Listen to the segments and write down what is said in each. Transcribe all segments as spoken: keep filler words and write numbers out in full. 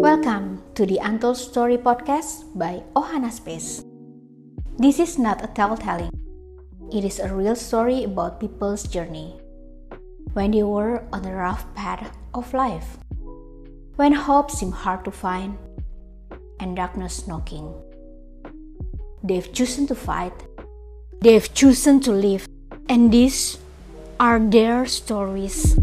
Welcome to the Untold Story Podcast by Ohana Space. This is not a tale-telling. It is a real story about people's journey. When they were on the rough path of life. When hope seemed hard to find and darkness knocking. They've chosen to fight. They've chosen to live. And these are their stories.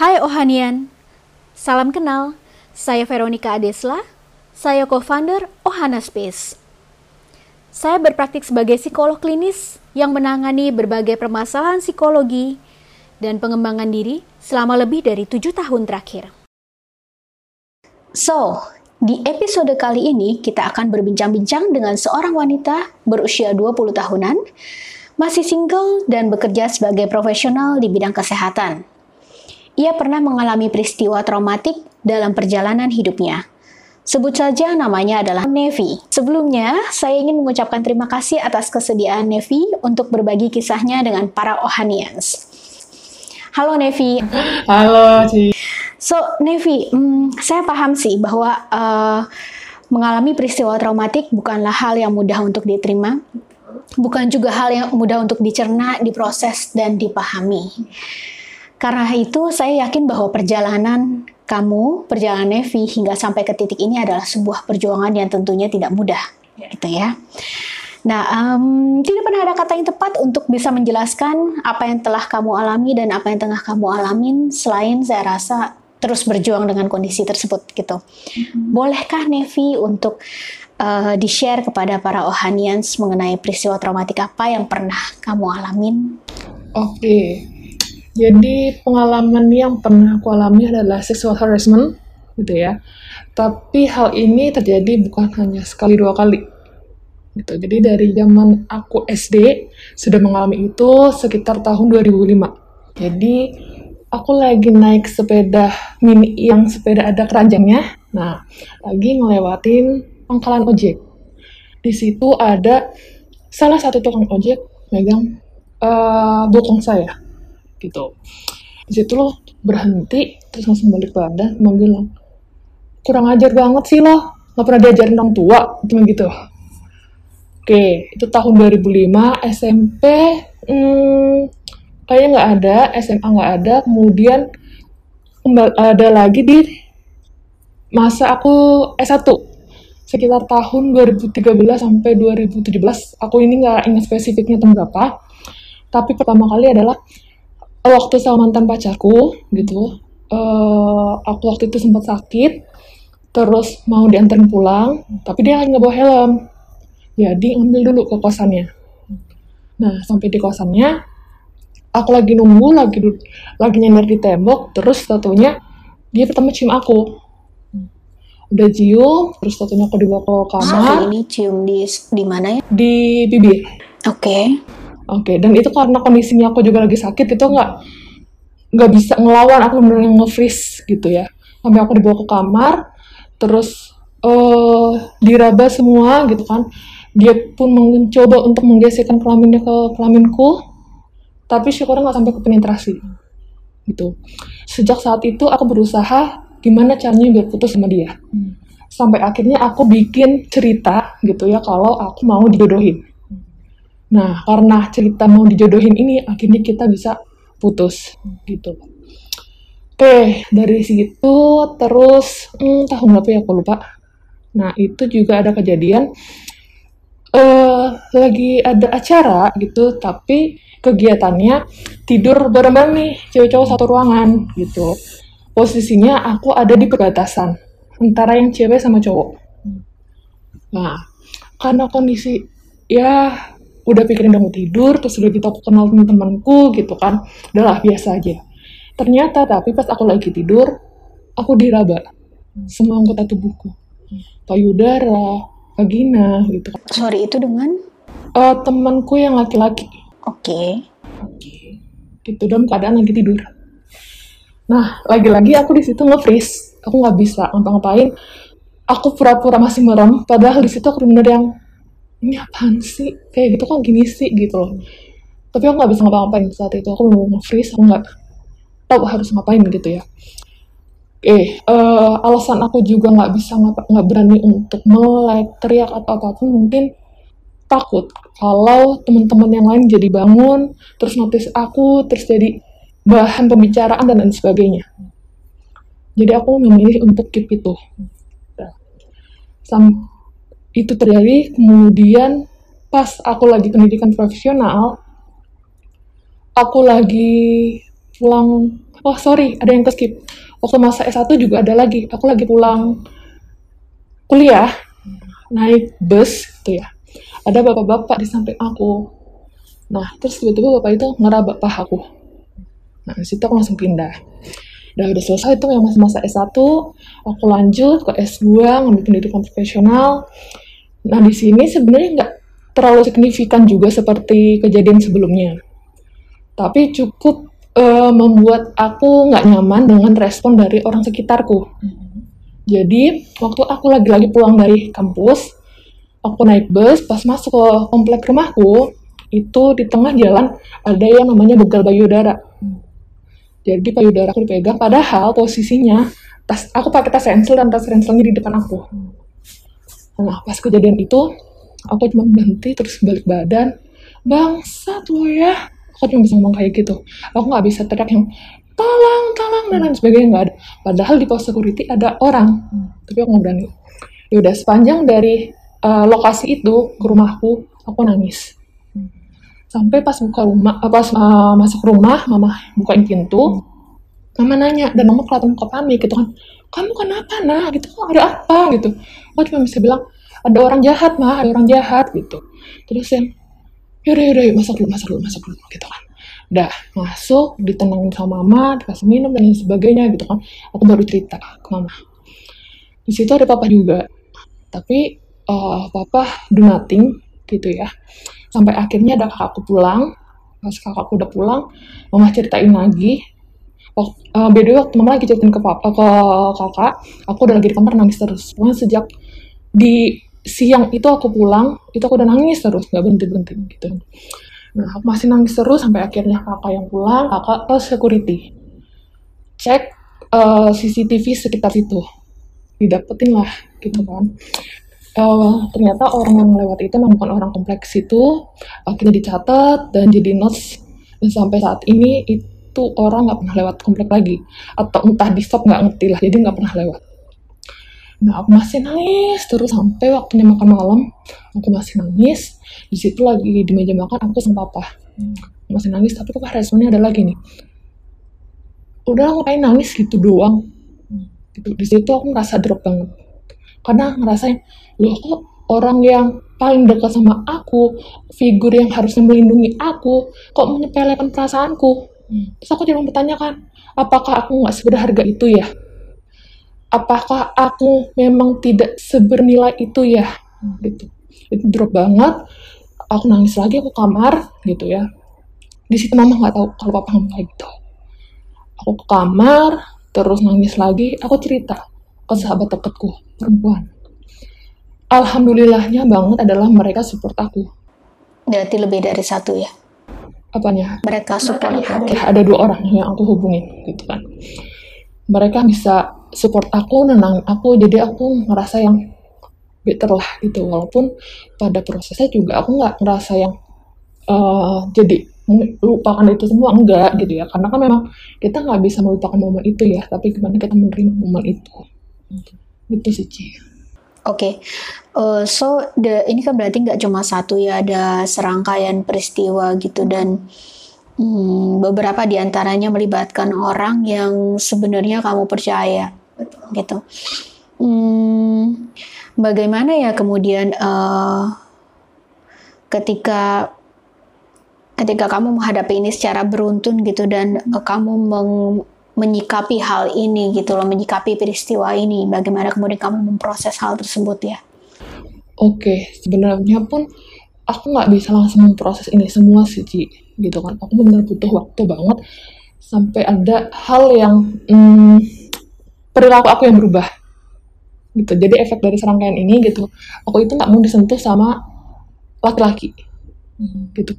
Hai Ohanian, salam kenal, saya Veronica Adesla, saya co-founder Ohana Space. Saya berpraktik sebagai psikolog klinis yang menangani berbagai permasalahan psikologi dan pengembangan diri selama lebih dari tujuh tahun terakhir. So, di episode kali ini kita akan berbincang-bincang dengan seorang wanita berusia dua puluh tahunan, masih single dan bekerja sebagai profesional di bidang kesehatan. Ia pernah mengalami peristiwa traumatik dalam perjalanan hidupnya. Sebut saja namanya adalah Navy. Sebelumnya, saya ingin mengucapkan terima kasih atas kesediaan Navy untuk berbagi kisahnya dengan para Ohanians. Halo Navy. Halo Ci. So Navy, hmm, saya paham sih bahwa uh, mengalami peristiwa traumatik bukanlah hal yang mudah untuk diterima. Bukan juga hal yang mudah untuk dicerna, diproses, dan dipahami. Karena itu, saya yakin bahwa perjalanan kamu, perjalanan Navy hingga sampai ke titik ini adalah sebuah perjuangan yang tentunya tidak mudah, gitu ya. Nah, um, tidak pernah ada kata yang tepat untuk bisa menjelaskan apa yang telah kamu alami dan apa yang tengah kamu alamin, selain saya rasa terus berjuang dengan kondisi tersebut, gitu. Mm-hmm. Bolehkah Navy untuk uh, di-share kepada para Ohanians mengenai peristiwa traumatik apa yang pernah kamu alamin? Oke. Okay. Jadi pengalaman yang pernah aku alami adalah sexual harassment, gitu ya. Tapi hal ini terjadi bukan hanya sekali dua kali, gitu. Jadi dari zaman aku S D sudah mengalami itu sekitar tahun dua ribu lima. Jadi aku lagi naik sepeda mini yang sepeda ada keranjangnya. Nah, lagi ngelewatin pangkalan ojek. Di situ ada salah satu tukang ojek megang uh, bokong saya. Gitu. Di situ lo berhenti, terus langsung balik badan, bilang, kurang ajar banget sih lo, nggak pernah diajarin orang tua, cuma gitu. Oke, itu tahun dua ribu lima, S M P, hmm, kayaknya nggak ada, S M A nggak ada, kemudian ada lagi di masa aku S satu, sekitar tahun dua ribu tiga belas sampai dua ribu tujuh belas, aku ini nggak ingat spesifiknya tahun berapa, tapi pertama kali adalah waktu sama mantan pacarku, gitu, uh, aku waktu itu sempat sakit, terus mau dianterin pulang, tapi dia nggak bawa helm, jadi ambil dulu ke kosannya. Nah, sampai di kosannya, aku lagi nunggu, lagi du- lagi nyender di tembok, terus satunya dia pertama cium aku, udah cium, terus satunya aku dibawa ke kamar. Ini cium di di mana ya? Di bibir. Oke. Okay. Oke, okay, dan itu karena kondisinya aku juga lagi sakit, itu nggak nggak bisa ngelawan, aku benar-benar nge-freeze gitu ya. Sampai aku dibawa ke kamar, terus uh, diraba semua gitu kan. Dia pun mencoba untuk menggesekkan kelaminnya ke kelaminku, tapi syukurnya nggak sampai ke penetrasi gitu. Sejak saat itu aku berusaha gimana caranya biar putus sama dia. Hmm. Sampai akhirnya aku bikin cerita gitu ya kalau aku mau dijodohin. Nah, karena cerita mau dijodohin ini, akhirnya kita bisa putus, gitu. Oke, dari situ, terus, hmm, tahun berapa ya, aku lupa. Nah, itu juga ada kejadian, uh, lagi ada acara, gitu, tapi kegiatannya tidur bareng-bareng nih, cewek-cewek satu ruangan, gitu. Posisinya aku ada di perbatasan, antara yang cewek sama cowok. Nah, karena kondisi, ya, udah pikirin udah mau tidur, terus udah gitu aku kenal temen-temenku gitu kan, udahlah biasa aja. Ternyata tapi pas aku lagi tidur, aku diraba semua anggota tubuhku, payudara, vagina gitu. Sorry, itu dengan? Uh, temanku yang laki-laki. Oke. Okay. Oke. Okay. Gitu dalam keadaan lagi tidur. Nah, lagi-lagi aku di situ nge-freeze, aku nggak bisa ngapa-ngapain. Aku pura-pura masih merem, padahal di situ aku bener yang ini apaan sih, kayak gitu kok gini sih gitu loh. Tapi aku nggak bisa ngapa-ngapain saat itu, aku mau nge-freeze, aku nggak tahu harus ngapain gitu ya. Eh, uh, alasan aku juga nggak bisa nggak berani untuk melek, teriak atau apapun mungkin takut kalau teman-teman yang lain jadi bangun, terus notice aku, terus jadi bahan pembicaraan dan lain sebagainya. Jadi aku memilih untuk keep itu. Sam, itu terjadi. Kemudian pas aku lagi pendidikan profesional, aku lagi pulang. Oh sorry, ada yang keskip. Waktu masa S satu juga ada lagi, aku lagi pulang kuliah, naik bus gitu ya. Ada bapak-bapak di samping aku. Nah, terus tiba-tiba bapak itu ngeraba paha aku. Nah, disitu aku langsung pindah. Udah, udah selesai itu yang masa S satu, aku lanjut ke S dua, ngambil pendidikan profesional. Nah, di sini sebenarnya nggak terlalu signifikan juga seperti kejadian sebelumnya. Tapi cukup Uh, membuat aku nggak nyaman dengan respon dari orang sekitarku. Mm-hmm. Jadi waktu aku lagi-lagi pulang dari kampus, aku naik bus, pas masuk ke komplek rumahku, itu di tengah jalan ada yang namanya begal payudara. Mm. Jadi payudara aku dipegang, padahal posisinya tas, aku pakai tas ransel dan tas ranselnya di depan aku. Mm. Nah pas kejadian itu, aku cuma berhenti terus balik badan, bangsat lo ya. Aku cuma bisa ngomong kayak gitu, aku nggak bisa teriak yang tolong, tolong dan lain sebagainya, nggak ada. Padahal di pos security ada orang, hmm. tapi aku nggak berani. Yaudah sepanjang dari uh, lokasi itu ke rumahku, aku nangis. Hmm. Sampai pas buka rumah, pas uh, masuk rumah, mama bukain pintu, hmm. mama nanya dan mama kelihatan muka panik gitu kan, kamu kenapa nah? Gitu kan ada apa gitu? Aku cuma bisa bilang ada orang jahat mah, ada orang jahat gitu. Terus yang yaudah, yaudah, yuk, masuk dulu, masuk dulu, masuk dulu, gitu kan. Udah, masuk, ditenangin sama mama, dikasih minum, dan lain sebagainya, gitu kan. Aku baru cerita ke mama. Di situ ada papa juga. Tapi, uh, papa do nothing, gitu ya. Sampai akhirnya ada kakakku pulang. Pas kakakku udah pulang, mama ceritain lagi. Waktu, uh, by the way, waktu mama lagi ceritain ke papa, ke kakak, aku udah lagi di kamar nangis terus. Pokoknya sejak di siang itu aku pulang, itu aku udah nangis terus, nggak berhenti-berhenti gitu. Nah, aku masih nangis terus sampai akhirnya kakak yang pulang, kakak ke security. Cek uh, C C T V sekitar situ. Didapetin lah, gitu kan. Uh, ternyata orang yang lewat itu memang bukan orang kompleks itu. Akhirnya dicatat dan jadi notes. Dan sampai saat ini, itu orang nggak pernah lewat kompleks lagi. Atau entah di stop nggak ngerti lah, jadi nggak pernah lewat. Nah, aku masih nangis terus sampai waktunya makan malam, aku masih nangis. Di situ lagi di meja makan aku sama papa. Aku masih nangis, tapi kok responnya adalah gini. Udah aku pengen nangis gitu doang. Gitu. Di situ aku ngerasa drop banget. Karena ngerasain, loh kok orang yang paling dekat sama aku, figur yang harusnya melindungi aku, kok menyepelekan perasaanku. Terus aku jadi mempertanyakan, apakah aku nggak seberharga itu ya? Apakah aku memang tidak sebernilai itu ya? Gitu. Itu drop banget. Aku nangis lagi, aku kamar, gitu ya. Di situ mama nggak tahu kalau papa ngomong kayak gitu. Aku ke kamar, terus nangis lagi. Aku cerita ke sahabat dekatku, perempuan. Alhamdulillahnya banget adalah mereka support aku. Berarti lebih dari satu ya? Apanya? Mereka support aku. Ada dua orang yang aku hubungin, gitu kan. Mereka bisa support aku, nenangin aku, jadi aku ngerasa yang better lah gitu, walaupun pada prosesnya juga aku nggak ngerasa yang uh, jadi lupakan itu semua, enggak gitu ya, karena kan memang kita nggak bisa melupakan momen itu ya, tapi gimana kita menerima momen itu, gitu sih Ci. Oke, okay. uh, so the, ini kan berarti nggak cuma satu ya, ada serangkaian peristiwa gitu dan Hmm, beberapa di antaranya melibatkan orang yang sebenarnya kamu percaya, gitu. Hmm, bagaimana ya kemudian uh, ketika ketika kamu menghadapi ini secara beruntun gitu dan uh, kamu meng, menyikapi hal ini gitu loh, menyikapi peristiwa ini, bagaimana kemudian kamu memproses hal tersebut ya? Oke, sebenarnya pun aku nggak bisa langsung memproses ini semua sih, Ci. Gitu kan, aku benar butuh waktu banget sampai ada hal yang hmm, perilaku aku yang berubah gitu. Jadi efek dari serangkaian ini gitu, aku itu nggak mau disentuh sama laki-laki hmm. gitu.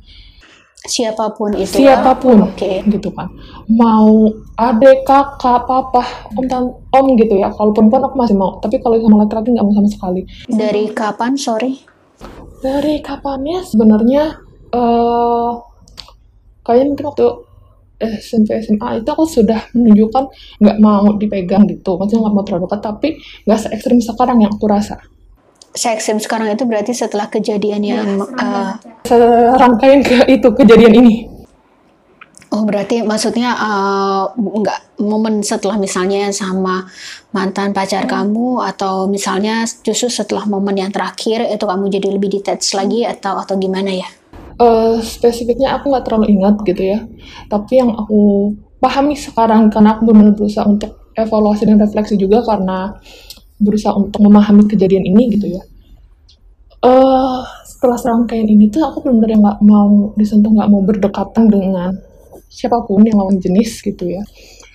Siapapun itu. Siapapun, oke. Okay. Gitu kan. Mau adik, kakak, papa, om, om gitu ya. Kalau perempuan aku masih mau, tapi kalau sama laki-laki nggak mau sama sekali. Dari kapan, sorry? Dari kapannya sebenarnya, uh, kayaknya mungkin waktu S M P S M A itu aku sudah menunjukkan nggak mau dipegang gitu, maksudnya nggak mau terlalu dekat, tapi nggak se ekstrim sekarang yang aku rasa. Seksim sekarang itu berarti setelah kejadian yang ya, uh, serangkaian ke itu kejadian ini. Oh berarti maksudnya uh, nggak momen setelah misalnya sama mantan pacar hmm. kamu, atau misalnya justru setelah momen yang terakhir itu kamu jadi lebih detached lagi atau atau gimana ya? Uh, spesifiknya aku nggak terlalu ingat gitu ya. Tapi yang aku pahami sekarang karena aku benar-benar berusaha untuk evaluasi dan refleksi juga, karena berusaha untuk memahami kejadian ini gitu ya. Uh, setelah serangkaian ini tuh aku benar-benar nggak mau disentuh, nggak mau berdekatan dengan siapapun yang lawan jenis gitu ya.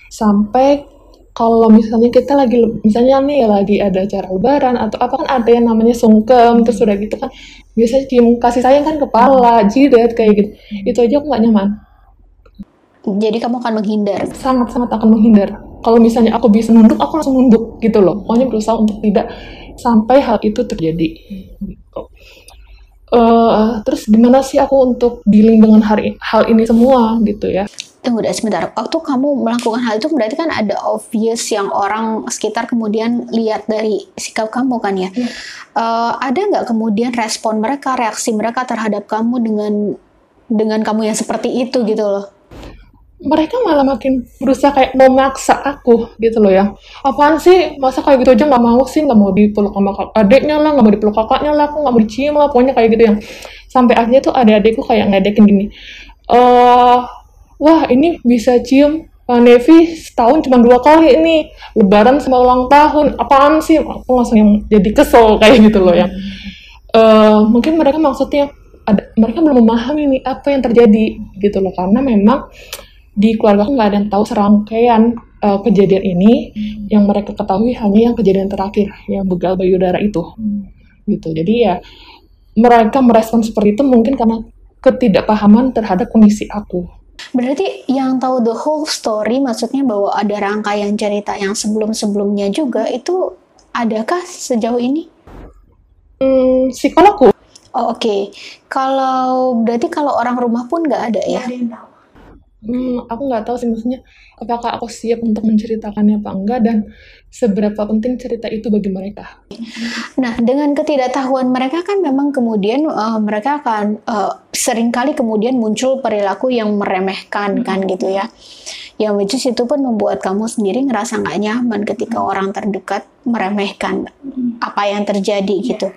Sampai kalau misalnya kita lagi, misalnya nih lagi ada acara lebaran atau apa kan ada yang namanya sungkem, terus udah gitu kan biasanya cium kasih sayang kan, kepala, jidat kayak gitu. Itu aja aku nggak nyaman. Jadi kamu akan menghindar? Sangat-sangat akan menghindar. Kalau misalnya aku bisa nunduk, aku langsung nunduk gitu loh. Pokoknya berusaha untuk tidak sampai hal itu terjadi. Gitu. Uh, terus gimana sih aku untuk dealing dengan hari, hal ini semua gitu ya? Tunggu deh sebentar. Waktu kamu melakukan hal itu berarti kan ada obvious yang orang sekitar kemudian lihat dari sikap kamu kan ya? Hmm. Uh, ada nggak kemudian respon mereka, reaksi mereka terhadap kamu dengan dengan kamu yang seperti itu gitu loh? Mereka malah makin berusaha kayak memaksa aku gitu loh ya. Apaan sih? Masa kayak gitu aja gak mau sih? Gak mau dipeluk sama adiknya lah, gak mau dipeluk kakaknya lah, aku gak mau dicium lah, pokoknya kayak gitu yang sampai akhirnya tuh adik-adikku kayak ngadekin gini. Uh, Wah ini bisa cium Navy setahun cuma dua kali ini. Lebaran sama ulang tahun. Apaan sih? Aku langsung yang jadi kesel kayak gitu loh ya. Uh, mungkin mereka maksudnya, ada, mereka belum memahami nih apa yang terjadi gitu loh. Karena memang di keluarga aku nggak ada yang tahu serangkaian uh, kejadian ini, hmm. yang mereka ketahui hanya yang kejadian terakhir, yang begal payudara itu, hmm. gitu. Jadi ya mereka merespon seperti itu mungkin karena ketidakpahaman terhadap kondisi aku. Berarti yang tahu the whole story, maksudnya bahwa ada rangkaian cerita yang sebelum-sebelumnya juga, itu adakah sejauh ini? Hmm, psikologku. Oh, oke, okay. Kalau berarti kalau orang rumah pun nggak ada ya? Nah, Hmm, aku nggak tahu sih maksudnya apakah aku siap untuk menceritakannya apa enggak dan seberapa penting cerita itu bagi mereka. Nah, dengan ketidaktahuan mereka kan memang kemudian uh, mereka akan uh, seringkali kemudian muncul perilaku yang meremehkan hmm. kan gitu ya. Yang which is itu pun membuat kamu sendiri ngerasa nggak nyaman ketika hmm. orang terdekat meremehkan hmm. apa yang terjadi gitu.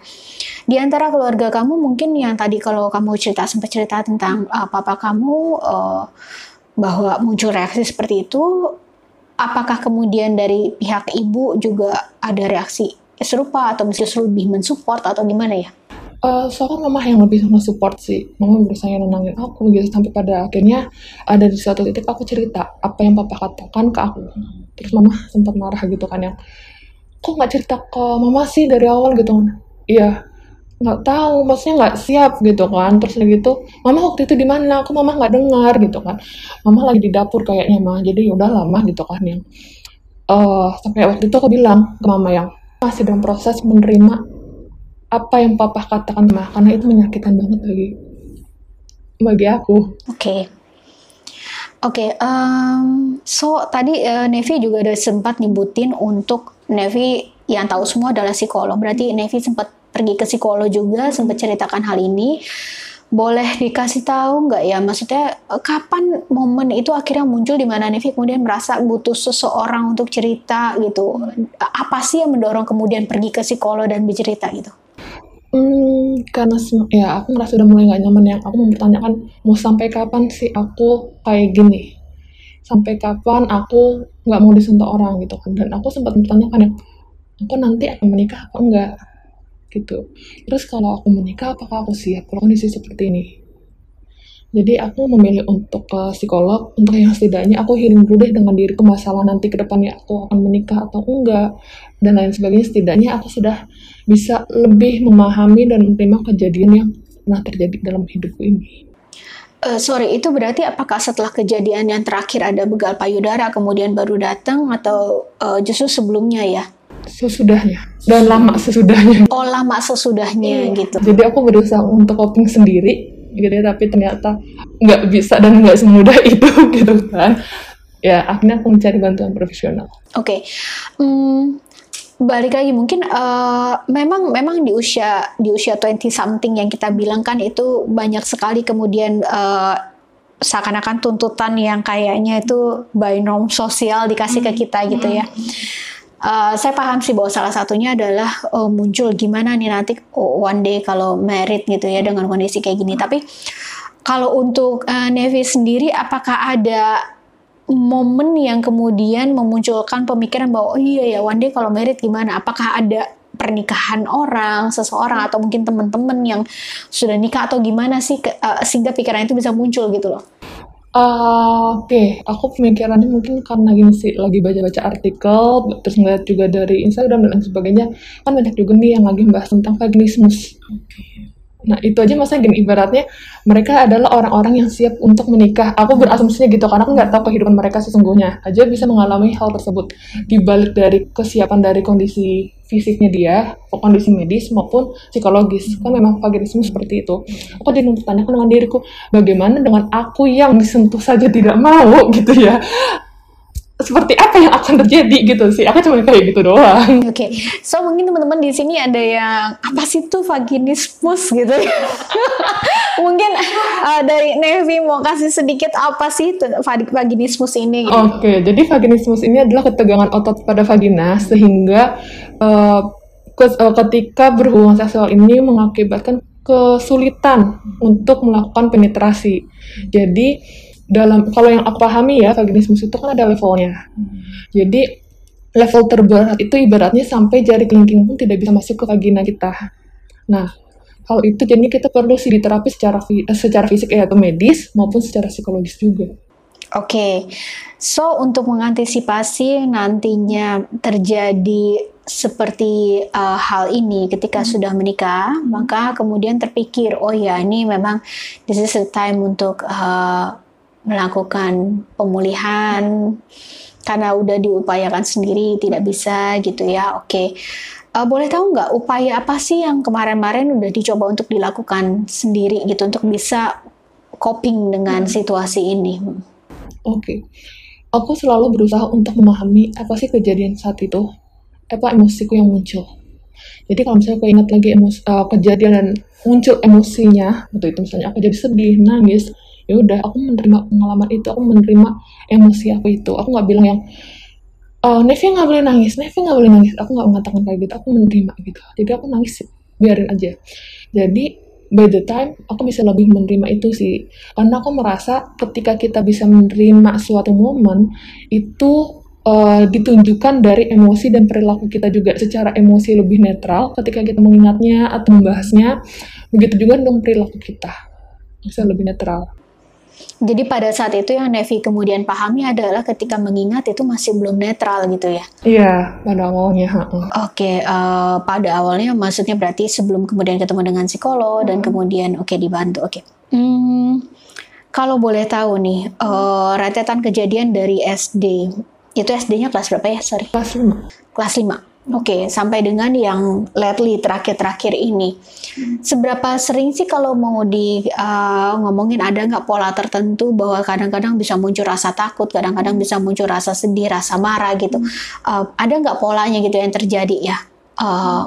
Di antara keluarga kamu mungkin yang tadi kalau kamu cerita sempat cerita tentang uh, papa kamu uh, bahwa muncul reaksi seperti itu, apakah kemudian dari pihak ibu juga ada reaksi serupa atau justru lebih mensupport atau gimana ya? Uh, soalnya mama yang lebih mensupport sih, mama berusaha nenangin aku gitu sampai pada akhirnya ada di suatu titik aku cerita apa yang papa katakan ke aku, terus mama sempat marah gitu kan yang kok nggak cerita ke mama sih dari awal gitu kan? Iya. Nggak tahu, maksudnya nggak siap gitu kan. Terus lagi itu, mama waktu itu di mana? Aku mama nggak dengar gitu kan. Mama lagi di dapur kayaknya mah, jadi udah lama gitu kan yang. Uh, sampai waktu itu aku bilang ke mama yang masih dalam proses menerima apa yang papa katakan mah, karena itu menyakitkan banget bagi bagi aku. Oke, okay. oke. Okay, um, so tadi uh, Navy juga ada sempat nyebutin untuk Navy yang tahu semua adalah psikolog. Berarti Navy sempat pergi ke psikolog juga, sempat ceritakan hal ini. Boleh dikasih tahu nggak ya, maksudnya kapan momen itu akhirnya muncul di mana Navy kemudian merasa butuh seseorang untuk cerita gitu? Apa sih yang mendorong kemudian pergi ke psikolog dan bercerita gitu? Hmm, karena ya aku merasa udah mulai nggak nyaman yang aku mempertanyakan mau sampai kapan sih aku kayak gini? Sampai kapan aku nggak mau disentuh orang gitu kan? Dan aku sempat mempertanyakan yang aku nanti akan menikah apa enggak? Gitu. Terus kalau aku menikah, apakah aku siap kalau kondisi seperti ini? Jadi aku memilih untuk ke uh, psikolog, untuk yang setidaknya aku healing dulu deh dengan diriku masalah nanti ke depannya aku akan menikah atau enggak, dan lain sebagainya. Setidaknya aku sudah bisa lebih memahami dan menerima kejadian yang pernah terjadi dalam hidupku ini. Uh, sorry, itu berarti apakah setelah kejadian yang terakhir ada begal payudara kemudian baru datang atau uh, justru sebelumnya ya? Sesudahnya, dan lama sesudahnya. Oh, lama sesudahnya, yeah. Gitu. Jadi aku berusaha untuk coping sendiri gitu ya, tapi ternyata nggak bisa dan nggak semudah itu gitu kan. Ya, akhirnya aku mencari bantuan profesional. Oke, okay. hmm, balik lagi mungkin uh, memang memang di usia di usia twenty something yang kita bilang kan itu banyak sekali kemudian uh, seakan-akan tuntutan yang kayaknya itu by norm sosial dikasih ke kita gitu ya. Uh, saya paham sih bahwa salah satunya adalah uh, muncul gimana nih nanti oh, one day kalau married gitu ya dengan kondisi kayak gini. Tapi kalau untuk uh, Navy sendiri, apakah ada momen yang kemudian memunculkan pemikiran bahwa oh iya ya one day kalau married gimana? Apakah ada pernikahan orang, seseorang atau mungkin teman-teman yang sudah nikah atau gimana sih ke, uh, sehingga pikiran itu bisa muncul gitu loh? Uh, Oke, okay. Aku pemikirannya mungkin karena gini sih, lagi baca-baca artikel, terus ngeliat juga dari Instagram dan lain sebagainya, kan banyak juga nih yang lagi bahas tentang vaginismus. Okay. Nah itu aja maksudnya gini, ibaratnya mereka adalah orang-orang yang siap untuk menikah. Aku berasumsinya gitu, karena aku nggak tahu kehidupan mereka sesungguhnya, aja bisa mengalami hal tersebut. Dibalik dari kesiapan dari kondisi fisiknya dia, kondisi medis maupun psikologis, kan memang vaginismus seperti itu. Aku jadi mempertanyakan dengan diriku, bagaimana dengan aku yang disentuh saja tidak mau gitu ya, seperti apa yang akan terjadi gitu sih. Aku cuma kayak gitu doang. Oke, okay. So mungkin teman-teman di sini ada yang apa sih tuh vaginismus gitu ya. Mungkin uh, dari Navy mau kasih sedikit apa sih vaginismus ini gitu. Oke, okay, jadi vaginismus ini adalah ketegangan otot pada vagina sehingga uh, ketika berhubungan seksual ini mengakibatkan kesulitan untuk melakukan penetrasi. Jadi dalam kalau yang aku pahami ya, vaginismus itu kan ada levelnya. Hmm. Jadi level terberat itu ibaratnya sampai jari kelingking pun tidak bisa masuk ke vagina kita. Nah, hal itu jadi kita perlu psikoterapi secara secara fisik ya, atau medis maupun secara psikologis juga. Oke. Okay. So untuk mengantisipasi nantinya terjadi seperti uh, hal ini ketika hmm. sudah menikah, maka kemudian terpikir, oh ya ini memang this is the time untuk uh, melakukan pemulihan karena udah diupayakan sendiri tidak bisa gitu ya. Oke, uh, boleh tahu nggak upaya apa sih yang kemarin-kemarin udah dicoba untuk dilakukan sendiri gitu untuk bisa coping dengan situasi ini? Oke, aku selalu berusaha untuk memahami apa sih kejadian saat itu, apa emosiku yang muncul. Jadi kalau misalnya aku ingat lagi emos, uh, kejadian dan muncul emosinya, waktu itu misalnya aku jadi sedih, nangis, ya udah aku menerima pengalaman itu, aku menerima emosi apa itu. Aku nggak bilang yang oh, Navy nggak boleh nangis, Navy nggak boleh nangis. Aku nggak mengatakan kayak gitu, aku menerima gitu. Jadi aku nangis, biarin aja. Jadi by the time aku bisa lebih menerima itu sih, karena aku merasa ketika kita bisa menerima suatu momen itu Uh, ditunjukkan dari emosi dan perilaku kita juga secara emosi lebih netral ketika kita mengingatnya atau membahasnya, begitu juga dengan perilaku kita bisa lebih netral. Jadi pada saat itu yang Navy kemudian pahami adalah ketika mengingat itu masih belum netral gitu ya? Iya, pada awalnya. Oke, okay, uh, pada awalnya maksudnya berarti sebelum kemudian ketemu dengan psikolog hmm. dan kemudian oke okay, dibantu, oke. Okay. Hmm, kalau boleh tahu nih, uh, rentetan kejadian dari S D, itu S D-nya kelas berapa ya? Sorry. Kelas lima. Kelas lima. Oke, okay. Sampai dengan yang lately terakhir-terakhir ini. Hmm. Seberapa sering sih kalau mau di uh, ngomongin ada nggak pola tertentu bahwa kadang-kadang bisa muncul rasa takut, kadang-kadang bisa muncul rasa sedih, rasa marah gitu. Uh, ada nggak polanya gitu yang terjadi ya? Uh,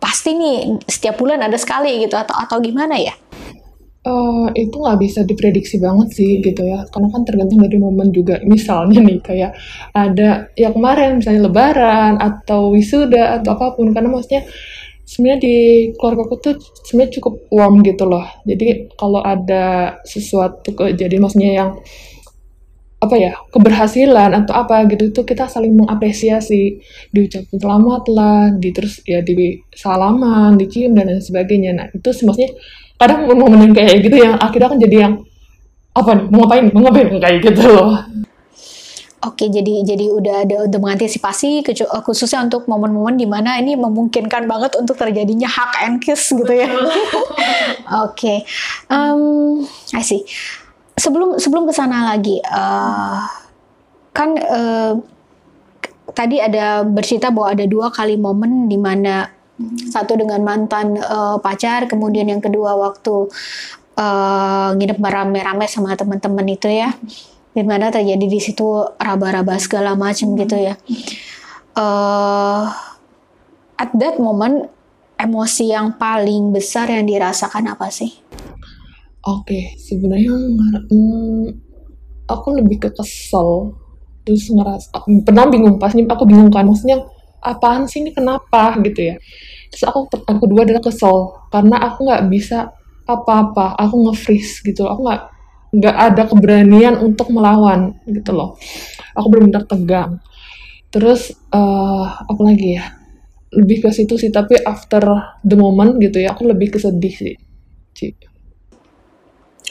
pasti nih setiap bulan ada sekali gitu atau atau gimana ya? Uh, itu nggak bisa diprediksi banget sih gitu ya, karena kan tergantung dari momen juga. Misalnya nih kayak ada ya kemarin misalnya lebaran atau wisuda atau apapun, karena maksudnya sebenarnya di keluargaku tuh sebenarnya cukup warm gitu loh. Jadi kalau ada sesuatu kejadian maksudnya yang apa ya, keberhasilan atau apa gitu tuh kita saling mengapresiasi, diucapkan selamat lah, di terus ya di salaman, dicium dan lain sebagainya. Nah itu maksudnya kadang momen kayak gitu yang akhirnya kan jadi yang apa nih, mau ngapain, mau ngapain kayak gitu loh. Oke, jadi jadi udah ada untuk mengantisipasi khususnya untuk momen-momen di mana ini memungkinkan banget untuk terjadinya hak and kiss gitu ya. Oke, um, I see. Sebelum sebelum kesana lagi, uh, kan uh, tadi ada bercerita bahwa ada dua kali momen di mana satu dengan mantan uh, pacar, kemudian yang kedua waktu uh, nginep rame-rame sama teman-teman itu ya. Dimana terjadi di situ raba-raba segala macam gitu ya. Uh, at that moment, emosi yang paling besar yang dirasakan apa sih? Oke, okay, sebenarnya hmm, aku lebih ke kesel. Terus ngeras, aku pernah bingung pas nyimp, aku bingung kan maksudnya apaan sih ini kenapa gitu ya. Terus aku yang kedua adalah kesel karena aku nggak bisa apa-apa, aku nge-freeze gitu, aku nggak nggak ada keberanian untuk melawan gitu loh. Aku benar-benar tegang. Terus uh, apa lagi ya? Lebih ke situ sih, tapi after the moment gitu ya, aku lebih kesedih sih. Cik.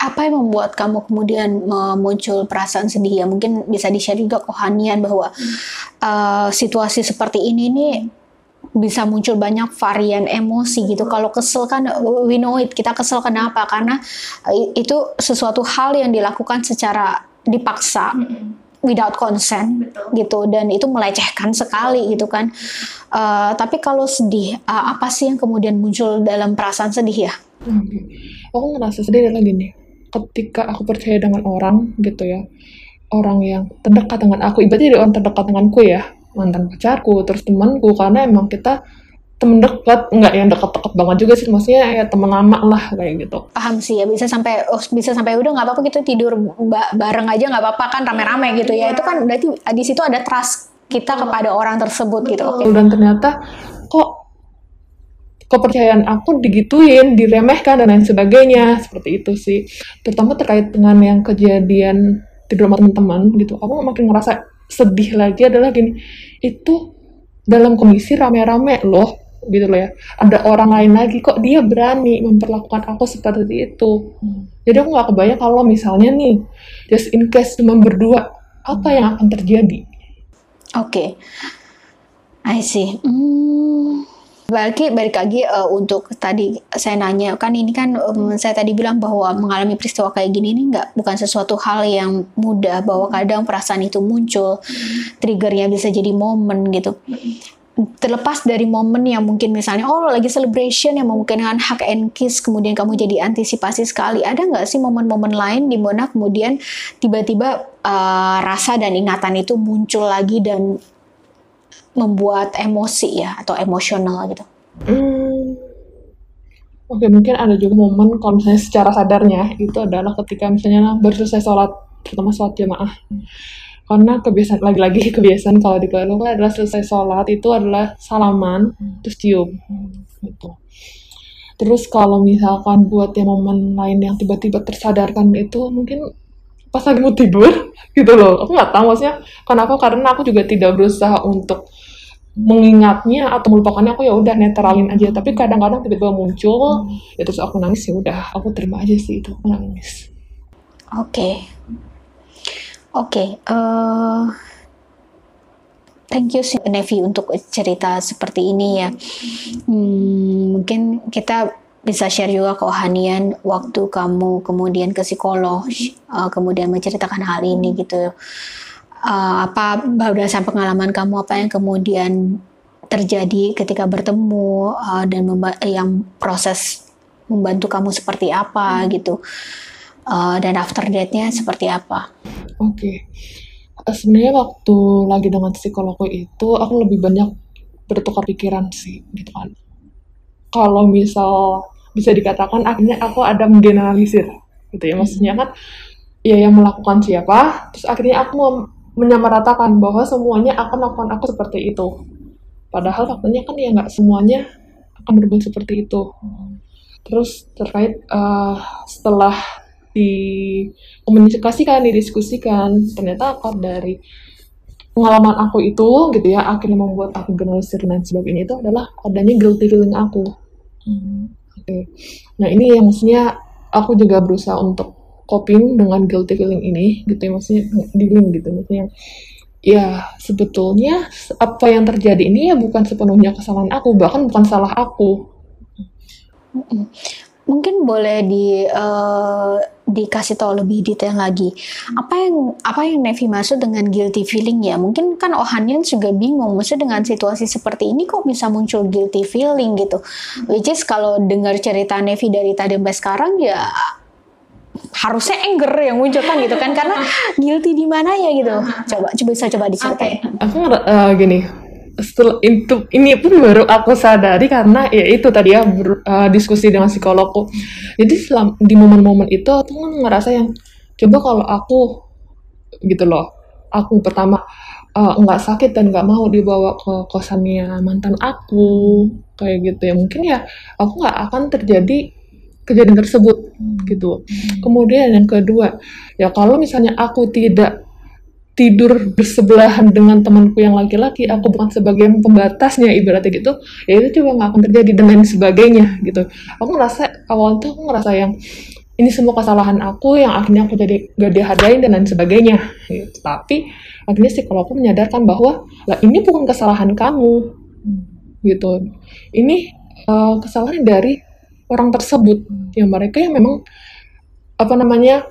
Apa yang membuat kamu kemudian muncul perasaan sedih ya? Mungkin bisa di-share juga Ohanian bahwa uh, situasi seperti ini nih bisa muncul banyak varian emosi gitu. Kalau kesel kan we know it, kita kesel kenapa? Karena itu sesuatu hal yang dilakukan secara dipaksa, mm-hmm. without consent. Betul. Gitu, dan itu melecehkan sekali gitu kan. Uh, tapi kalau sedih, uh, apa sih yang kemudian muncul dalam perasaan sedih ya? Okay. Aku ngerasa sedih adalah gini, ketika aku percaya dengan orang gitu ya, orang yang terdekat dengan aku, ibaratnya orang terdekat denganku ya, mantan pacarku, terus temanku, karena emang kita temen dekat, nggak yang dekat-dekat banget juga sih, maksudnya ya teman lama lah kayak gitu. Paham sih ya, bisa sampai oh, bisa sampai udah nggak apa-apa gitu tidur bareng aja nggak apa-apa kan rame-rame gitu ya, itu kan berarti di situ ada trust kita kepada orang tersebut. Betul. Gitu. Okay. Dan ternyata kok kepercayaan aku digituin, diremehkan dan lain sebagainya, seperti itu sih. Terutama terkait dengan yang kejadian tidur sama teman-teman gitu, aku makin ngerasa sedih lagi adalah gini, itu dalam kondisi rame-rame loh gitu loh ya, ada orang lain lagi kok dia berani memperlakukan aku seperti itu. hmm. Jadi aku gak kebayang kalau misalnya nih just in case cuma berdua, apa yang akan terjadi. Oke, okay. I see. hmm. Balik, balik lagi uh, untuk tadi saya nanya kan ini kan um, saya tadi bilang bahwa mengalami peristiwa kayak gini ini nggak bukan sesuatu hal yang mudah, bahwa kadang perasaan itu muncul, hmm. triggernya bisa jadi momen gitu. hmm. Terlepas dari momen yang mungkin misalnya oh lagi celebration yang memungkinkan hug and kiss, kemudian kamu jadi antisipasi sekali, ada nggak sih momen-momen lain di mana kemudian tiba-tiba uh, rasa dan ingatan itu muncul lagi dan membuat emosi ya atau emosional gitu? Hmm. Oke, mungkin ada juga momen kalau misalnya secara sadarnya itu adalah ketika misalnya baru selesai sholat, terutama sholat jamaah. Karena kebiasaan, lagi-lagi kebiasaan kalau di keluarga adalah selesai sholat itu adalah salaman, hmm. terus cium, hmm. gitu. Terus kalau misalkan buat yang momen lain yang tiba-tiba tersadarkan itu mungkin pas lagi mau tidur gitu loh. Aku nggak tahu maksudnya kenapa, karena aku juga tidak berusaha untuk mengingatnya atau melupakannya, aku ya udah netralin aja. Tapi kadang-kadang tiba-tiba muncul, hmm. ya terus aku nangis, ya udah aku terima aja sih itu, aku nangis. Oke. Okay. Oke, okay, uh, thank you Navy untuk cerita seperti ini ya. Hmm, mungkin kita bisa share juga ke Ohanian waktu kamu kemudian ke psikolog, uh, kemudian menceritakan hal ini gitu. Uh, apa berdasarkan pengalaman kamu apa yang kemudian terjadi ketika bertemu uh, dan memba- yang proses membantu kamu seperti apa gitu. Uh, dan after date-nya seperti apa? Oke, okay. Sebenarnya waktu lagi dengan psikologku itu aku lebih banyak bertukar pikiran sih, gitu kan. Kalau misal bisa dikatakan akhirnya aku ada menggeneralisir, gitu ya. Maksudnya kan, ya yang melakukan siapa, terus akhirnya aku mem- menyamaratakan bahwa semuanya akan melakukan aku seperti itu. Padahal faktanya kan ya nggak semuanya akan berbuat seperti itu. Terus terkait uh, setelah dikomunikasikan, didiskusikan, ternyata akar dari pengalaman aku itu gitu ya, akhirnya membuat aku generalisir dan sebagainya itu adalah adanya guilty feeling aku. hmm. Oke, okay. Nah ini yang maksudnya aku juga berusaha untuk coping dengan guilty feeling ini gitu ya, maksudnya dealing gitu, maksudnya ya sebetulnya apa yang terjadi ini ya bukan sepenuhnya kesalahan aku, bahkan bukan salah aku. Mungkin boleh di uh, dikasih tahu lebih detail lagi apa yang apa yang Navy maksud dengan guilty feeling ya. Mungkin kan Ohanian juga bingung, maksudnya dengan situasi seperti ini kok bisa muncul guilty feeling gitu. Which is kalau dengar cerita Navy dari tadi sampai sekarang ya harusnya anger yang muncul kan gitu kan, karena guilty di mana ya gitu. Coba coba bisa coba diceritain. Okay. Aku uh, gini. Setelah itu, ini pun baru aku sadari karena ya itu tadi ya ber, uh, diskusi dengan psikologku. Jadi selam, di momen-momen itu aku ngerasa yang coba kalau aku gitu loh, aku pertama nggak uh, sakit dan nggak mau dibawa ke kosannya mantan aku kayak gitu ya, mungkin ya aku nggak akan terjadi kejadian tersebut gitu. Kemudian yang kedua ya kalau misalnya aku tidak tidur bersebelahan dengan temanku yang laki-laki, aku bukan sebagai pembatasnya ibaratnya gitu, ya itu juga nggak akan terjadi dan lain sebagainya gitu. Aku ngerasa awal tuh aku ngerasa yang ini semua kesalahan aku yang akhirnya aku jadi gak dihargain dan lain sebagainya gitu. Tapi akhirnya psikologku menyadarkan bahwa lah ini bukan kesalahan kamu gitu, ini uh, kesalahan dari orang tersebut yang mereka yang memang apa namanya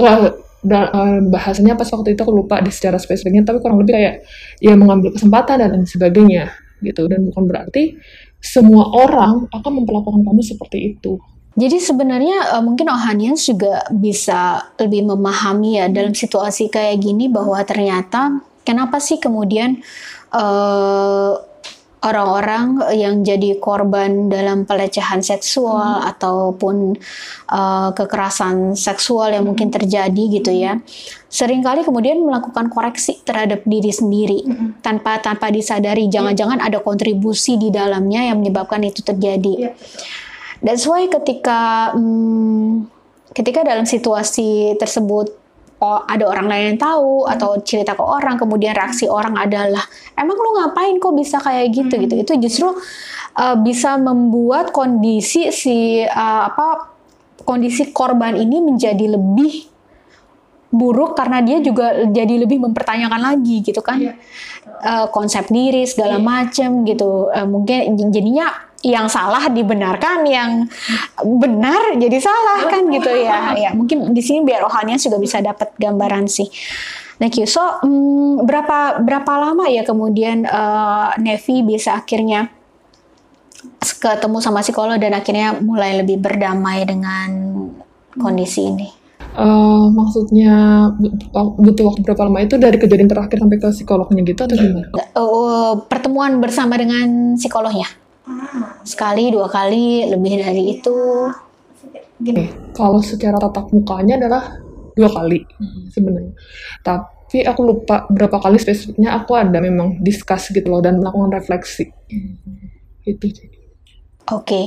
uh, dan uh, bahasanya pas waktu itu aku lupa di secara spesifiknya, tapi kurang lebih kayak ya mengambil kesempatan dan lain sebagainya gitu. Dan bukan berarti semua orang akan memperlakukan kamu seperti itu. Jadi sebenarnya uh, mungkin Ohanians juga bisa lebih memahami ya dalam situasi kayak gini bahwa ternyata kenapa sih kemudian uh, orang-orang yang jadi korban dalam pelecehan seksual hmm. ataupun uh, kekerasan seksual yang mungkin terjadi gitu ya, seringkali kemudian melakukan koreksi terhadap diri sendiri hmm. tanpa tanpa disadari, jangan-jangan ada kontribusi di dalamnya yang menyebabkan itu terjadi. That's why ketika hmm, ketika dalam situasi tersebut oh, ada orang lain yang tahu hmm. atau cerita ke orang, kemudian reaksi orang adalah emang lu ngapain kok bisa kayak gitu hmm. gitu. Itu justru uh, bisa membuat kondisi si uh, apa kondisi korban ini menjadi lebih buruk karena dia juga jadi lebih mempertanyakan lagi gitu kan yeah. uh, konsep diri segala yeah. macam gitu. Uh, mungkin jadinya yang salah dibenarkan, yang benar jadi salah kan gitu ya. Ya mungkin di sini biar Ohania juga bisa dapat gambaran sih. Thank you. So hmm, berapa berapa lama ya kemudian uh, Navy bisa akhirnya ketemu sama psikolog dan akhirnya mulai lebih berdamai dengan kondisi ini? Uh, maksudnya butuh waktu berapa lama itu dari kejadian terakhir sampai ke psikolognya gitu atau gimana? Uh, pertemuan bersama dengan psikolognya? Sekali, dua kali, lebih dari itu. Gini, kalau secara tatap mukanya adalah dua kali hmm. sebenarnya. Tapi aku lupa berapa kali spesifiknya, aku ada memang discuss gitu loh dan melakukan refleksi. Hmm. Itu. Oke. Okay.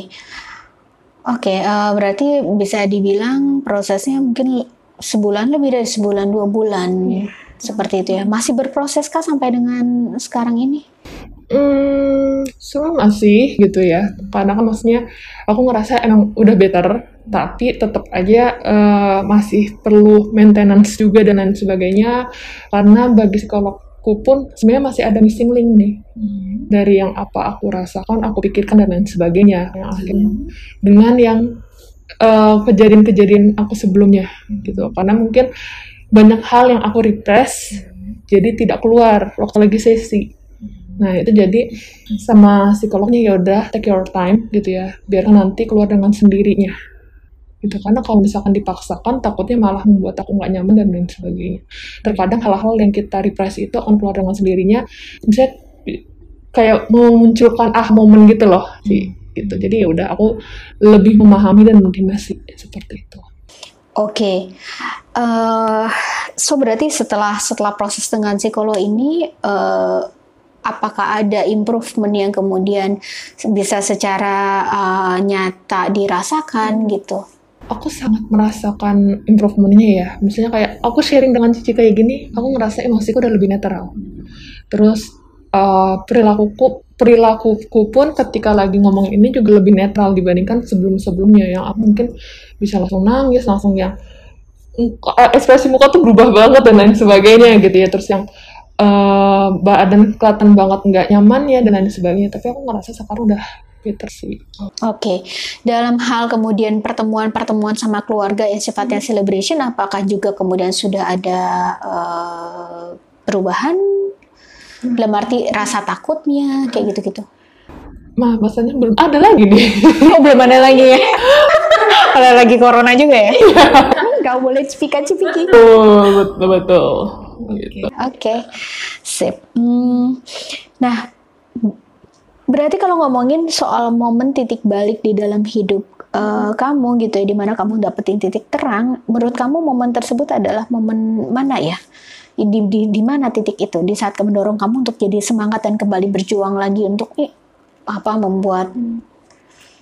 Oke, okay, uh, berarti bisa dibilang prosesnya mungkin sebulan, lebih dari sebulan, dua bulan. Hmm. Seperti itu ya. Masih berproses kah sampai dengan sekarang ini? Hmm, selama sih gitu ya, karena kan maksudnya aku ngerasa emang udah better, tapi tetap aja uh, masih perlu maintenance juga dan lain sebagainya, karena bagi psikologku pun sebenarnya masih ada missing link nih hmm. dari yang apa aku rasakan, aku pikirkan dan lain sebagainya yang akhirnya hmm. dengan yang uh, kejadian-kejadian aku sebelumnya gitu, karena mungkin banyak hal yang aku repress hmm. jadi tidak keluar waktu lagi sesi. Nah itu jadi sama psikolognya ya udah take your time gitu ya, biarkan nanti keluar dengan sendirinya gitu, karena kalau misalkan dipaksakan takutnya malah membuat aku nggak nyaman dan lain sebagainya. Terkadang hal-hal yang kita repress itu akan keluar dengan sendirinya, misalnya kayak memunculkan ah momen gitu loh sih gitu. Jadi ya udah aku lebih memahami dan mendimensi seperti itu. Oke, okay. uh, so berarti setelah setelah proses dengan psikolog ini uh, apakah ada improvement yang kemudian bisa secara uh, nyata dirasakan gitu? Aku sangat merasakan improvementnya ya. Misalnya kayak aku sharing dengan Cici kayak gini, aku ngerasa emosiku udah lebih netral. Terus uh, perilakuku perilakuku pun ketika lagi ngomong ini juga lebih netral dibandingkan sebelum-sebelumnya yang aku mungkin bisa langsung nangis, langsung yang ekspresi muka tuh berubah banget dan lain sebagainya gitu ya. Terus yang uh, badan kelihatan banget nggak nyamannya dan lain sebagainya. Tapi aku ngerasa sekarang udah better sih. Oke, okay. Dalam hal kemudian pertemuan-pertemuan sama keluarga yang sifatnya celebration, apakah juga kemudian sudah ada uh, perubahan? Belum arti rasa takutnya kayak gitu-gitu? Mah, bahasanya belum ada lagi nih. Oh, belum ada lagi ya? Ada lagi corona juga ya? Gak boleh cipika-cipiki. Oh, betul-betul. Oke, gitu. Okay. Sip. Hmm. Nah, berarti kalau ngomongin soal momen titik balik di dalam hidup uh, kamu gitu ya, di mana kamu dapetin titik terang, menurut kamu momen tersebut adalah momen mana ya? Di, di, di mana titik itu? Di saat mendorong kamu untuk jadi semangat dan kembali berjuang lagi untuk eh, apa membuat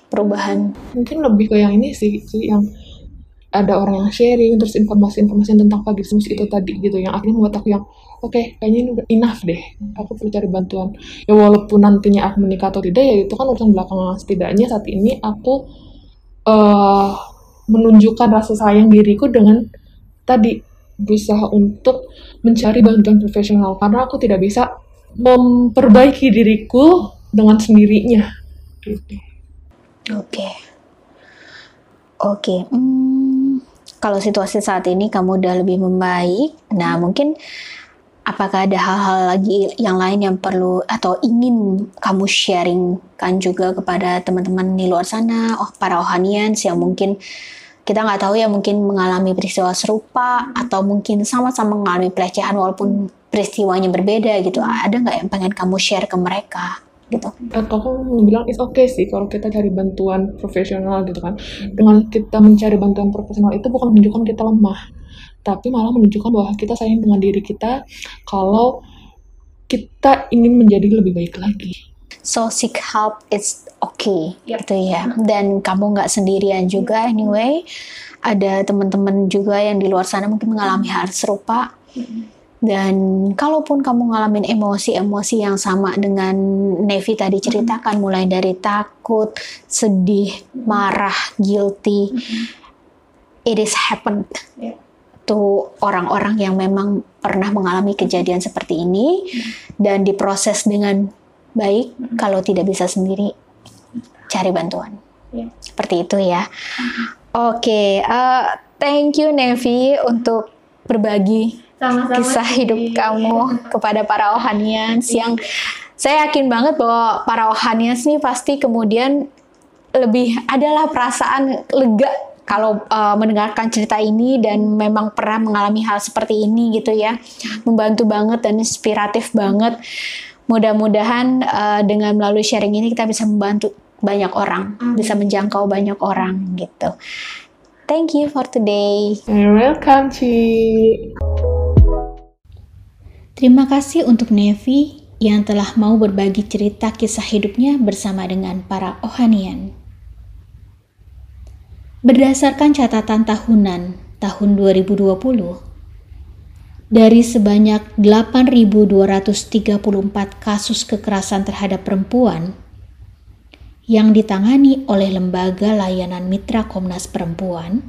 perubahan? Mungkin lebih ke yang ini sih, yang ada orang yang sharing, terus informasi-informasi tentang vaginismus itu tadi gitu, yang akhirnya membuat aku yang oke, okay, kayaknya enough deh, aku perlu cari bantuan. Ya walaupun nantinya aku menikah atau tidak, ya itu kan urusan belakangan. Setidaknya saat ini aku uh, menunjukkan rasa sayang diriku dengan tadi berusaha untuk mencari bantuan profesional, karena aku tidak bisa memperbaiki diriku dengan sendirinya. Gitu. Oke, okay. oke. Okay. Hmm, kalau situasi saat ini kamu udah lebih membaik, nah mungkin apakah ada hal-hal lagi yang lain yang perlu atau ingin kamu sharingkan juga kepada teman-teman di luar sana, oh para Ohanians yang mungkin kita nggak tahu ya, mungkin mengalami peristiwa serupa atau mungkin sama-sama mengalami pelecehan walaupun peristiwanya berbeda gitu, ada nggak yang pengen kamu share ke mereka gitu? Atau aku bilang it's okay sih kalau kita cari bantuan profesional gitu kan. Dengan kita mencari bantuan profesional itu bukan menunjukkan kita lemah, tapi malah menunjukkan bahwa kita sayang dengan diri kita kalau kita ingin menjadi lebih baik lagi. So, seek help is okay, yep. Gitu ya. Dan kamu nggak sendirian juga anyway. Ada teman-teman juga yang di luar sana mungkin mengalami hal serupa. Dan kalaupun kamu ngalamin emosi-emosi yang sama dengan Navy tadi ceritakan, mulai dari takut, sedih, marah, guilty, it is happened. Yep. Itu orang-orang yang memang pernah mengalami kejadian seperti ini hmm. dan diproses dengan baik. Hmm. Kalau tidak bisa sendiri, cari bantuan. Yeah. Seperti itu ya. Hmm. Oke, okay, uh, thank you Navy untuk berbagi sama-sama kisah sih. Hidup kamu kepada para Ohanians yang saya yakin banget bahwa para Ohanians nih pasti kemudian lebih adalah perasaan lega kalau uh, mendengarkan cerita ini dan memang pernah mengalami hal seperti ini gitu ya. Membantu banget dan inspiratif banget. Mudah-mudahan uh, dengan melalui sharing ini kita bisa membantu banyak orang, mm. bisa menjangkau banyak orang gitu. Thank you for today. You're welcome, Ci. Terima kasih untuk Navy yang telah mau berbagi cerita kisah hidupnya bersama dengan para Ohanian. Berdasarkan catatan tahunan tahun dua ribu dua puluh, dari sebanyak delapan ribu dua ratus tiga puluh empat kasus kekerasan terhadap perempuan yang ditangani oleh Lembaga Layanan Mitra Komnas Perempuan,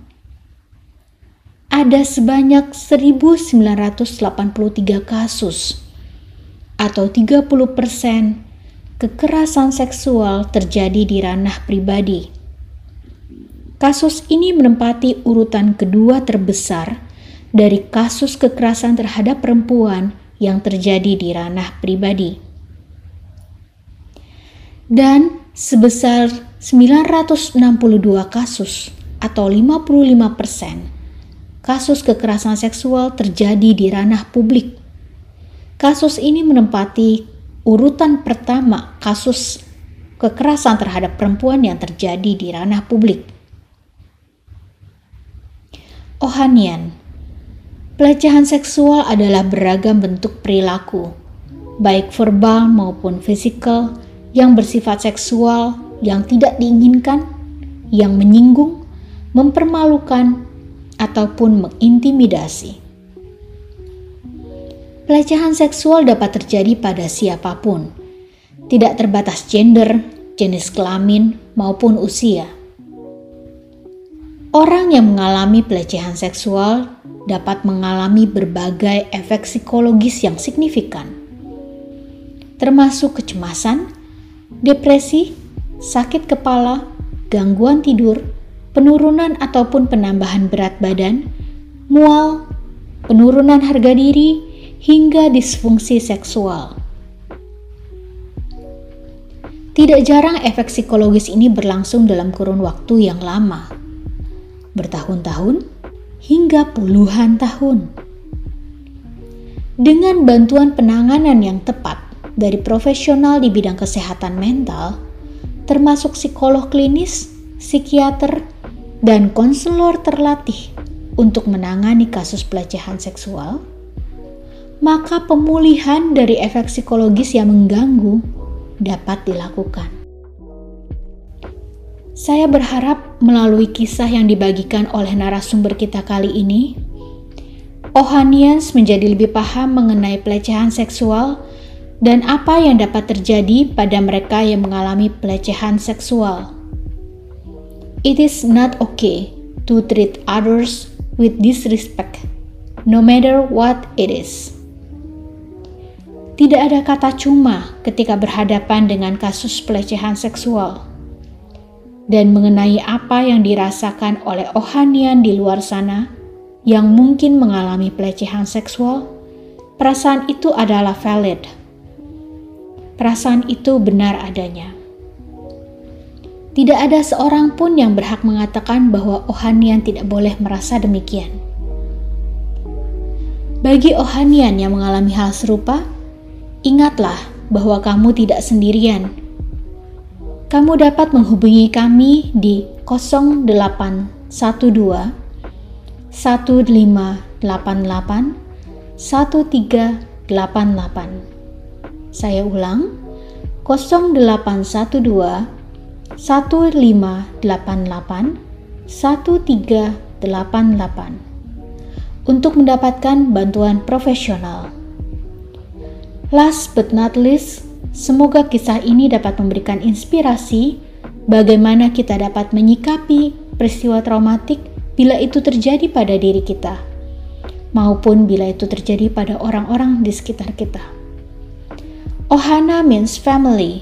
ada sebanyak seribu sembilan ratus delapan puluh tiga kasus atau tiga puluh persen kekerasan seksual terjadi di ranah pribadi. Kasus ini menempati urutan kedua terbesar dari kasus kekerasan terhadap perempuan yang terjadi di ranah pribadi. Dan sebesar sembilan ratus enam puluh dua kasus atau lima puluh lima persen kasus kekerasan seksual terjadi di ranah publik. Kasus ini menempati urutan pertama kasus kekerasan terhadap perempuan yang terjadi di ranah publik. Ohanian, pelecehan seksual adalah beragam bentuk perilaku, baik verbal maupun fisikal, yang bersifat seksual, yang tidak diinginkan, yang menyinggung, mempermalukan, ataupun mengintimidasi. Pelecehan seksual dapat terjadi pada siapapun, tidak terbatas gender, jenis kelamin, maupun usia. Orang yang mengalami pelecehan seksual dapat mengalami berbagai efek psikologis yang signifikan, termasuk kecemasan, depresi, sakit kepala, gangguan tidur, penurunan ataupun penambahan berat badan, mual, penurunan harga diri, hingga disfungsi seksual. Tidak jarang efek psikologis ini berlangsung dalam kurun waktu yang lama, bertahun-tahun, hingga puluhan tahun. Dengan bantuan penanganan yang tepat dari profesional di bidang kesehatan mental, termasuk psikolog klinis, psikiater, dan konselor terlatih untuk menangani kasus pelecehan seksual, maka pemulihan dari efek psikologis yang mengganggu dapat dilakukan. Saya berharap melalui kisah yang dibagikan oleh narasumber kita kali ini, Ohanians menjadi lebih paham mengenai pelecehan seksual dan apa yang dapat terjadi pada mereka yang mengalami pelecehan seksual. It is not okay to treat others with disrespect, no matter what it is. Tidak ada kata cuma ketika berhadapan dengan kasus pelecehan seksual. Dan mengenai apa yang dirasakan oleh Ohanian di luar sana yang mungkin mengalami pelecehan seksual, perasaan itu adalah valid. Perasaan itu benar adanya. Tidak ada seorang pun yang berhak mengatakan bahwa Ohanian tidak boleh merasa demikian. Bagi Ohanian yang mengalami hal serupa, ingatlah bahwa kamu tidak sendirian. Kamu dapat menghubungi kami di nol delapan satu dua satu lima delapan delapan satu tiga delapan delapan. Saya ulang, nol delapan satu dua satu lima delapan delapan satu tiga delapan delapan untuk mendapatkan bantuan profesional. Last but not least, semoga kisah ini dapat memberikan inspirasi bagaimana kita dapat menyikapi peristiwa traumatik bila itu terjadi pada diri kita, maupun bila itu terjadi pada orang-orang di sekitar kita. Ohana means family.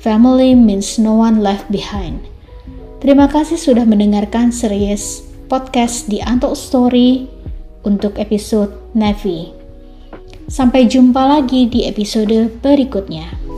Family means no one left behind. Terima kasih sudah mendengarkan series podcast di Antok Story untuk episode Navy. Sampai jumpa lagi di episode berikutnya.